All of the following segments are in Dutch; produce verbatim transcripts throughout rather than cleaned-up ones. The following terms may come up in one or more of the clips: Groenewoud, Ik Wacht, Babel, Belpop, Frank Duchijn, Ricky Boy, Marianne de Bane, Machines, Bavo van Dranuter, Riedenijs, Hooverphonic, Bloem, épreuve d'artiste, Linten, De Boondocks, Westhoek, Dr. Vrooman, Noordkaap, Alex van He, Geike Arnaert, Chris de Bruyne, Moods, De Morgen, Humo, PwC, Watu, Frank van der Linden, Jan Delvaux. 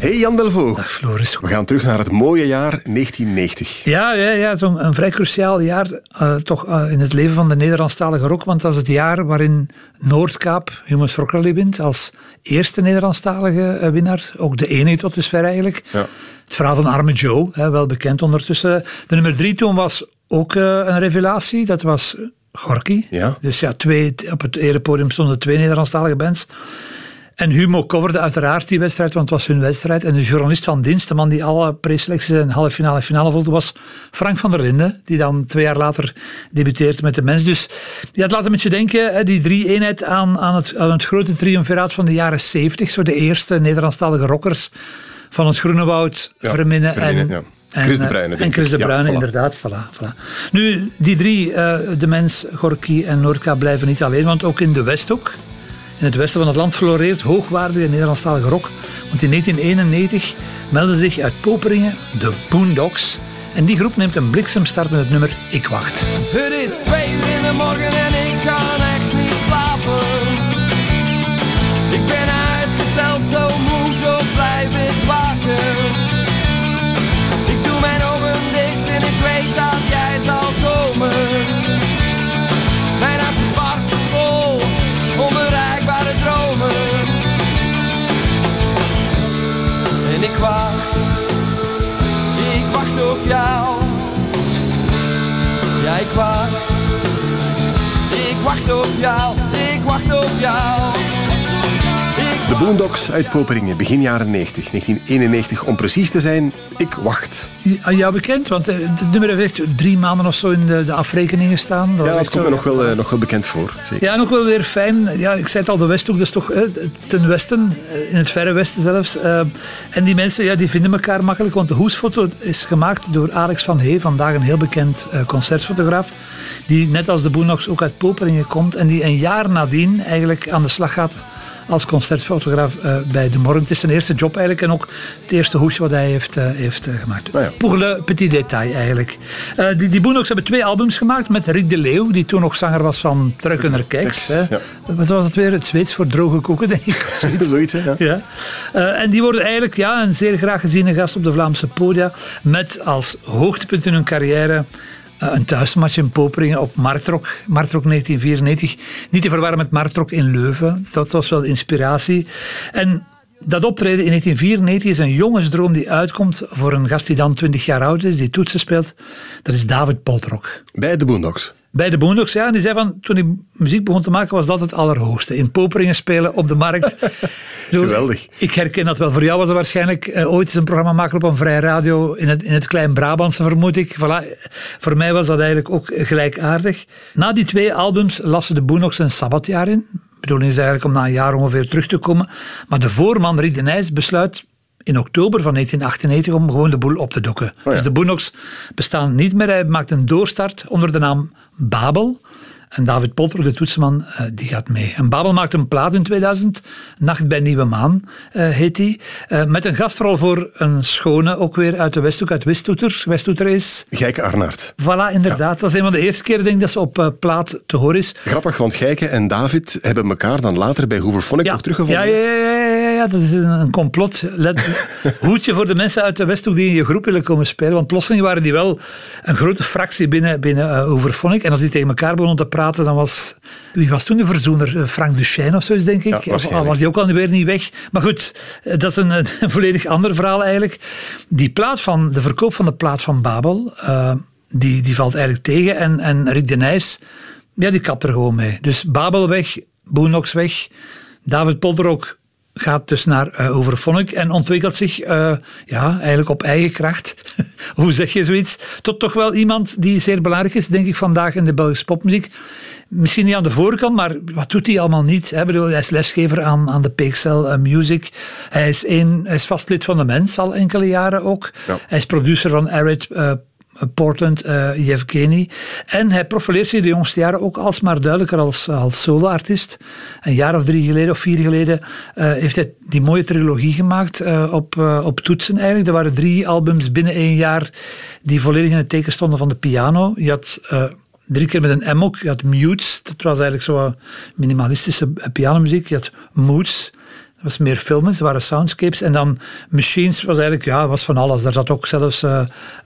Hey Jan Delvaux. Dag Floris. We gaan terug naar het mooie jaar negentien negentig. Ja, ja, ja zo'n een vrij cruciaal jaar uh, toch uh, in het leven van de Nederlandstalige rock. Want dat is het jaar waarin Noordkaap Human Rock Rally wint. Als eerste Nederlandstalige uh, winnaar. Ook de enige tot dusver eigenlijk. Ja. Het verhaal van Arme Joe, hè, wel bekend ondertussen. De nummer drie toen was ook uh, een revelatie. Dat was Gorky. Ja. Dus ja, twee, op het erepodium stonden twee Nederlandstalige bands. En Humo coverde uiteraard die wedstrijd, want het was hun wedstrijd. En de journalist van dienst, de man die alle preselecties en halve finale en finale volgde, was Frank van der Linden, die dan twee jaar later debuteerde met de mens. Dus ja, het laat een beetje denken, die drie-eenheid aan, aan, het, aan het grote triumviraat van de jaren zeventig. Zo de eerste Nederlandstalige rockers van het Groenewoud, ja, Verminnen, Verminnen en... Ja. En Chris de Bruyne. En Chris de Bruyne, ja, voilà. Inderdaad. Voilà, voilà. Nu, die drie, uh, de mens, Gorky en Noordkaap, blijven niet alleen, want ook in de Westhoek, in het westen van het land, floreert hoogwaardige Nederlandstalige rock. Want in negentien eenennegentig melden zich uit Poperinge de Boondocks. En die groep neemt een bliksemstart met het nummer Ik Wacht. Het is twee uur in de morgen en ik kan echt niet slapen. Ik ben uitgeteld, zo moe, toch blijf ik waken. Ik doe mijn ogen dicht en ik weet dat jij zal komen. Mijn hart zit barst is vol, onbereikbare dromen. En ik wacht, ik wacht op jou. Ja, ik wacht, ik wacht op jou, ik wacht op jou. De Boondocks uit Poperingen, begin jaren negentig, negentien eenennegentig om precies te zijn. Ik wacht. Ja, bekend, want het nummer heeft echt drie maanden of zo in de, de afrekeningen staan. Dat ja, dat komt me nog wel, uh, nog wel bekend voor. Zeker. Ja, en ook wel weer fijn. Ja, ik zei het al, de Westhoek, dat is toch eh, ten westen, in het verre westen zelfs. Uh, en die mensen, ja, die vinden elkaar makkelijk, want de hoesfoto is gemaakt door Alex van He, vandaag een heel bekend uh, concertfotograaf, die net als de Boondocks ook uit Poperingen komt en die een jaar nadien eigenlijk aan de slag gaat als concertfotograaf uh, bij De Morgen. Het is zijn eerste job eigenlijk en ook het eerste hoesje wat hij heeft, uh, heeft uh, gemaakt. Nou ja. Poegle, petit detail eigenlijk. Uh, die die Boondocks hebben twee albums gemaakt met Rick de Leeuw, die toen nog zanger was van Tröckener Kecks. Ja. Wat was het weer? Het Zweeds voor droge koeken, denk ik. Zoiets, Zoiets hè? Ja. Ja. Uh, en die worden eigenlijk ja, een zeer graag geziene gast op de Vlaamse podia, met als hoogtepunt in hun carrière Uh, een thuismatch in Poperingen op Marktrock, Marktrock negentien vierennegentig. Niet te verwarren met Marktrock in Leuven. Dat was wel inspiratie. En dat optreden in negentien vierennegentig is een jongensdroom die uitkomt voor een gast die dan twintig jaar oud is, die toetsen speelt. Dat is David Poltrock. Bij de Boondocks. Bij de Boondocks, ja. En die zei van, toen ik muziek begon te maken, was dat het allerhoogste. In Poperingen spelen, op de markt. Geweldig. Ik herken dat wel. Voor jou was dat waarschijnlijk uh, ooit eens een programma maken op een vrije radio in het, in het klein Brabantse, vermoed ik. Voilà. Voor mij was dat eigenlijk ook gelijkaardig. Na die twee albums lassen de Boondocks een sabbatjaar in. De bedoeling is eigenlijk om na een jaar ongeveer terug te komen. Maar de voorman Riedenijs besluit in oktober van negentien achtennegentig om gewoon de boel op te doeken. Oh ja. Dus de Boondocks bestaan niet meer. Hij maakt een doorstart onder de naam Babel. En David Poltrock, de toetsenman, die gaat mee. En Babel maakt een plaat in tweeduizend. Nacht bij Nieuwe Maan uh, heet die. Uh, met een gastrol voor een schone, ook weer uit de Westhoek, uit Westhoeter. Westhoeter is Geike Arnaert. Voilà, inderdaad. Ja. Dat is een van de eerste keren denk ik, dat ze op uh, plaat te horen is. Grappig, want Geike en David hebben elkaar dan later bij Hooverphonic nog ja. teruggevonden. Ja, ja, ja. ja, ja. Ja, dat is een complot. Let, hoedje voor de mensen uit de Westhoek die in je groep willen komen spelen. Want plotseling waren die wel een grote fractie binnen, binnen uh, Hooverphonic. En als die tegen elkaar begonnen te praten, dan was... Wie was toen de verzoener? Frank Duchijn of zoiets, denk ik. Ja, of al was die ook alweer niet weg. Maar goed, dat is een, een volledig ander verhaal eigenlijk. Die plaat van... De verkoop van de plaat van Babel, uh, die, die valt eigenlijk tegen. En, en Rick de Nijs, ja, die kapt er gewoon mee. Dus Babel weg, Boondocks weg, David Poltrock gaat dus naar uh, Hooverphonic en ontwikkelt zich uh, ja, eigenlijk op eigen kracht, hoe zeg je zoiets, tot toch wel iemand die zeer belangrijk is, denk ik, vandaag in de Belgische popmuziek. Misschien niet aan de voorkant, maar wat doet hij allemaal niet? Hè? Bedoel, hij is lesgever aan, aan de P X L uh, Music. Hij is, een, hij is vast lid van de Mens al enkele jaren ook. Ja. Hij is producer van Arid uh, Portland, uh, Yevgeny. En hij profileert zich de jongste jaren ook alsmaar duidelijker als, als solo-artiest. Een jaar of drie geleden of vier geleden uh, heeft hij die mooie trilogie gemaakt uh, op, uh, op toetsen eigenlijk. Er waren drie albums binnen één jaar die volledig in het teken stonden van de piano. Je had uh, drie keer met een M ook. Je had Mutes, dat was eigenlijk zo'n minimalistische pianomuziek. Je had Moods, was meer films, waren soundscapes. En dan Machines was eigenlijk, ja, was van alles. Daar zat ook zelfs uh,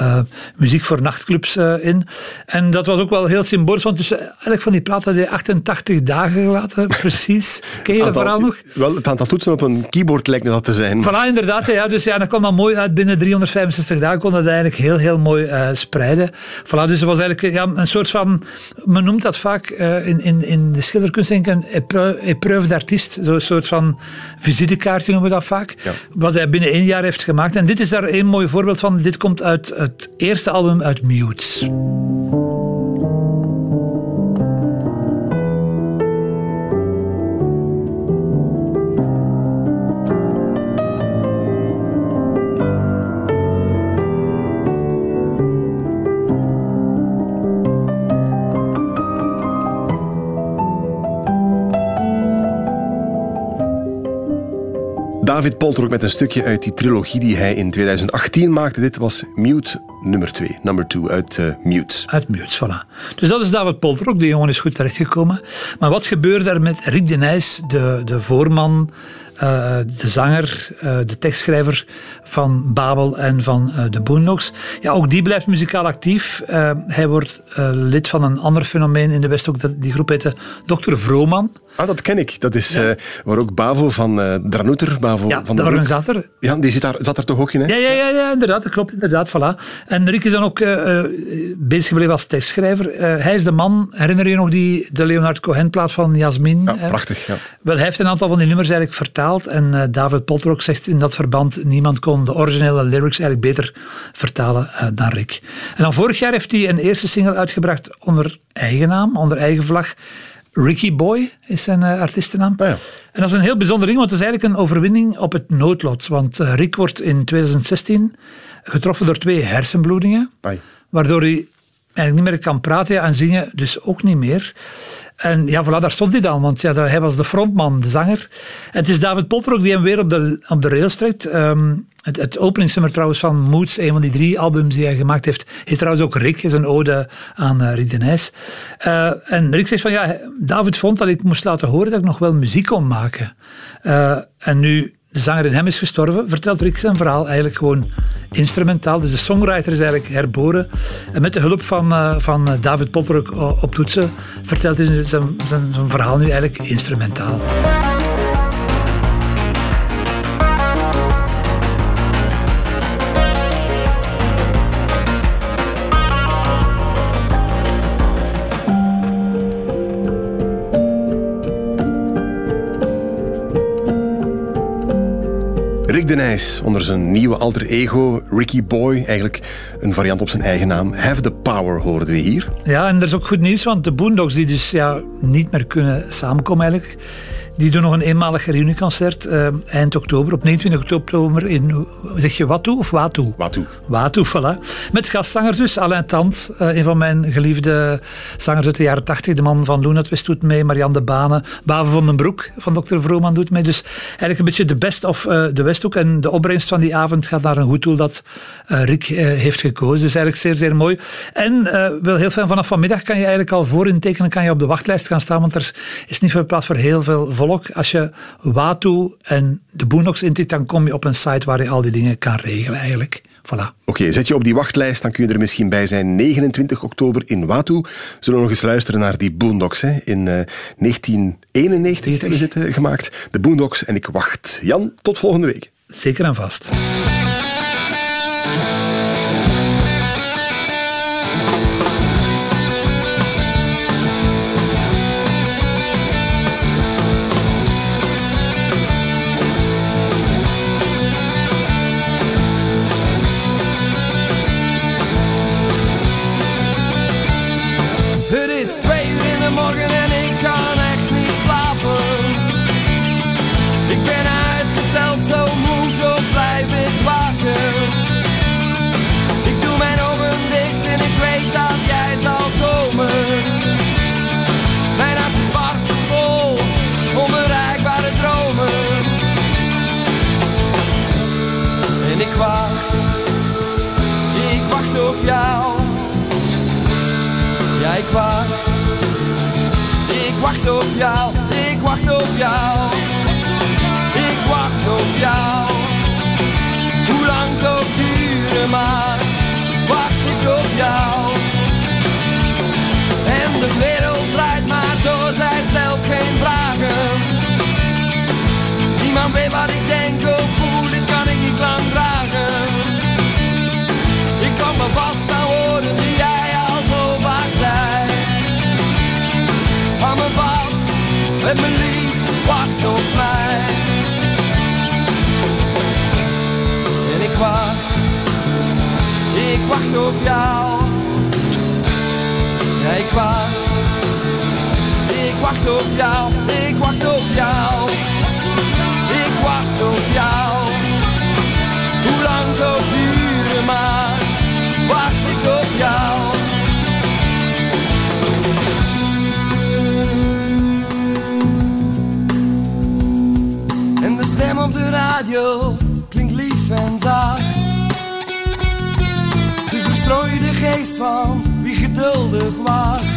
uh, muziek voor nachtclubs uh, in. En dat was ook wel heel symbolisch, want tussen, eigenlijk van die plaat had hij achtentachtig dagen gelaten, precies. Ken je dat verhaal nog? Wel, het aantal toetsen op een keyboard lijkt me dat te zijn. Voilà, inderdaad. Ja, dus ja, dat kwam dan mooi uit. Binnen driehonderdvijfenzestig dagen kon dat eigenlijk heel, heel mooi uh, spreiden. Voilà, dus het was eigenlijk ja, een soort van, men noemt dat vaak uh, in, in, in de schilderkunst, denk ik, een épreuve, épreuve d'artiest. Zo'n soort van visitekaartje noemen we dat vaak, ja. Wat hij binnen één jaar heeft gemaakt. En dit is daar een mooi voorbeeld van. Dit komt uit het eerste album uit Mutes. David Poltrock met een stukje uit die trilogie die hij in tweeduizend achttien maakte. Dit was Mute nummer twee, nummer twee uit uh, Mutes. Uit Mutes, voilà. Dus dat is David Poltrock, die jongen is goed terechtgekomen. Maar wat gebeurde er met Riedenijs, de, de voorman, uh, de zanger, uh, de tekstschrijver van Babel en van uh, De Boondocks? Ja, ook die blijft muzikaal actief. Uh, hij wordt uh, lid van een ander fenomeen in de West, ook die groep heette dokter Vrooman. Ah, dat ken ik. Dat is ja. uh, waar ook Bavo van uh, Dranuter, Bavo ja, van de, de organisator. Ja, die zit daar, zat er toch ook in, hè? Ja, ja, ja, ja, inderdaad, dat klopt, inderdaad, voilà. En Rick is dan ook uh, bezig gebleven als tekstschrijver. Uh, hij is de man, herinner je nog die, de Leonard Cohen-plaat van Jasmin? Ja, hè? Prachtig, ja. Wel, hij heeft een aantal van die nummers eigenlijk vertaald en uh, David Poltrock zegt in dat verband, niemand kon de originele lyrics eigenlijk beter vertalen uh, dan Rick. En dan vorig jaar heeft hij een eerste single uitgebracht onder eigen naam, onder eigen vlag. Ricky Boy is zijn uh, artiestennaam. Oh ja. En dat is een heel bijzonder ding, want het is eigenlijk een overwinning op het noodlot. Want uh, Rick wordt in tweeduizend zestien getroffen door twee hersenbloedingen. Bye. Waardoor hij eigenlijk niet meer kan praten, ja, en zingen dus ook niet meer. En ja, voilà, daar stond hij dan, want ja, hij was de frontman, de zanger. En het is David Poltrock die hem weer op de, op de rails trekt. Um, het, het openingsnummer trouwens van Moods, een van die drie albums die hij gemaakt heeft, heet trouwens ook Rick, is een ode aan uh, Riedenijs. Uh, en Rick zegt van, ja, David vond dat ik moest laten horen dat ik nog wel muziek kon maken. Uh, en nu de zanger in hem is gestorven, vertelt Rick zijn verhaal eigenlijk gewoon instrumentaal. Dus de songwriter is eigenlijk herboren. En met de hulp van, uh, van David Poltrock op toetsen vertelt hij zijn, zijn, zijn verhaal nu eigenlijk instrumentaal. Rick de Nijs onder zijn nieuwe alter ego, Ricky Boy, eigenlijk een variant op zijn eigen naam. Have the Power hoorden we hier. Ja, en er is ook goed nieuws, want de Boondocks, die dus ja, niet meer kunnen samenkomen eigenlijk, die doen nog een eenmalig reunieconcert eh, eind oktober, op negenentwintig oktober in, zeg je Watu of Watu? Watu. Watu, voilà. Met gastzangers dus, Alain Tand, eh, een van mijn geliefde zangers uit de jaren tachtig, de man van Loenat West doet mee, Marianne de Bane, Bavo van den Broek van dokter Vrooman doet mee, dus eigenlijk een beetje de best of uh, de Westhoek en de opbrengst van die avond gaat naar een goed doel dat uh, Rick uh, heeft gekozen, dus eigenlijk zeer, zeer mooi. En uh, wel heel fijn, vanaf vanmiddag kan je eigenlijk al voor intekenen, kan je op de wachtlijst gaan staan, want er is niet veel plaats voor heel veel volk. Als je Watu en de Boondocks intikt, dan kom je op een site waar je al die dingen kan regelen eigenlijk. Voilà. Oké, okay, zet je op die wachtlijst, dan kun je er misschien bij zijn. negenentwintig oktober in Watu. Zullen we nog eens luisteren naar die Boondocks. Hè? In uh, negentien eenennegentig negentig hebben ze het uh, gemaakt. De Boondocks en Ik Wacht. Jan, tot volgende week. Zeker en vast. Morgen en ik kan echt niet slapen. Ik ben uitgeteld, zo moe, toch blijf ik wakker. ja, ik wacht. Ik wacht op jou, ik wacht op jou. Ik wacht op jou. Hoe lang het ook duren, maar wacht ik op jou. En de wereld draait maar door, zij stelt geen vragen. Niemand weet wat ik denk of voel, dit kan ik niet lang dragen. Ik kan me vast aan woorden die jij al zo vaak zei. Hou me vast en me lief, wacht op mij. En ik wacht, ik wacht op jou. Ja, ik wacht, ik wacht op jou, ik wacht op jou, ik wacht op jou. Hoe lang het ook duren, maar wacht ik op jou. En de stem op de radio klinkt lief en zacht. Ze verstrooien de geest van wie geduldig wacht.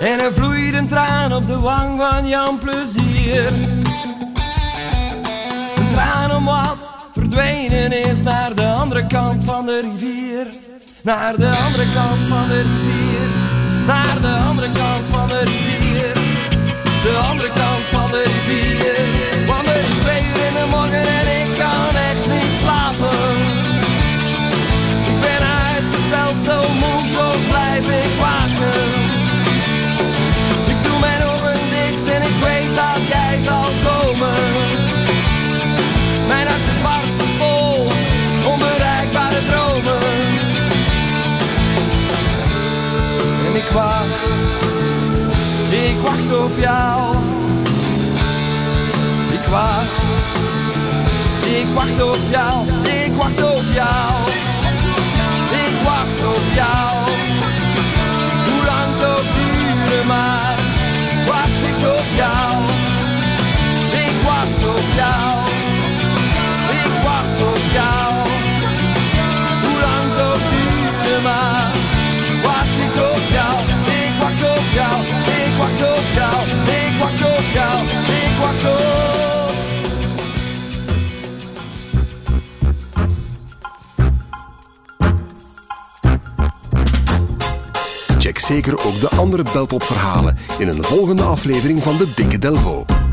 En er vloeit een traan op de wang van Jan Plezier. Een traan om wat verdwenen is naar de andere kant van de rivier. Naar de andere kant van de rivier. Naar de andere kant van de rivier. De andere kant van de rivier. Want er is twee uur in de morgen en ik kan echt niet slapen. Zo moe, zo blijf ik waken. Ik doe mijn ogen dicht en ik weet dat jij zal komen. Mijn hart zit barst is vol, onbereikbare dromen. En ik wacht, ik wacht op jou. Ik wacht, ik wacht op jou, ik wacht op jou. Ik wacht op jou, hoe lang het ook duren, maar wacht ik op jou. Ik wacht op jou, ik wacht op jou. Hoe lang het ook duren, maar wacht ik op jou. Ik wacht op jou, ik wacht op jou, ik wacht op jou, ik wacht op jou. Check zeker ook de andere belpopverhalen in een volgende aflevering van De Dikke Delvaux.